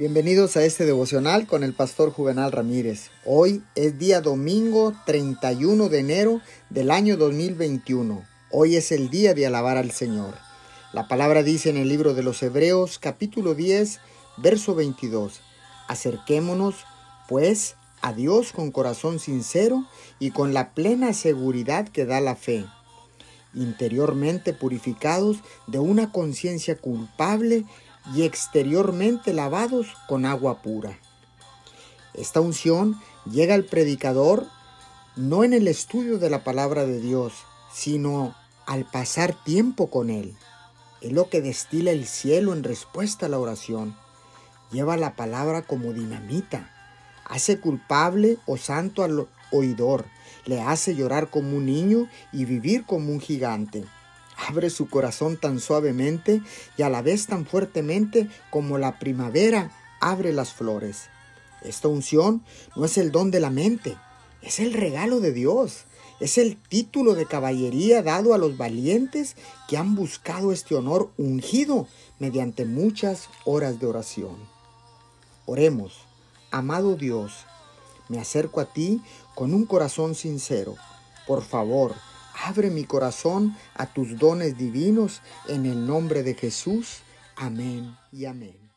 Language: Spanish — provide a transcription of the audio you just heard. Bienvenidos a este devocional con el Pastor Juvenal Ramírez. Hoy es día domingo 31 de enero del año 2021. Hoy es el día de alabar al Señor. La palabra dice en el libro de los Hebreos, capítulo 10, verso 22. Acerquémonos, pues, a Dios con corazón sincero y con la plena seguridad que da la fe, interiormente purificados de una conciencia culpable y exteriormente lavados con agua pura. Esta unción llega al predicador no en el estudio de la palabra de Dios, sino al pasar tiempo con Él. Es lo que destila el cielo en respuesta a la oración. Lleva la palabra como dinamita. Hace culpable o santo al oidor. Le hace llorar como un niño y vivir como un gigante. Abre su corazón tan suavemente y a la vez tan fuertemente como la primavera abre las flores. Esta unción no es el don de la mente, es el regalo de Dios. Es el título de caballería dado a los valientes que han buscado este honor ungido mediante muchas horas de oración. Oremos. Amado Dios, me acerco a ti con un corazón sincero. Por favor, abre mi corazón a tus dones divinos en el nombre de Jesús. Amén y amén.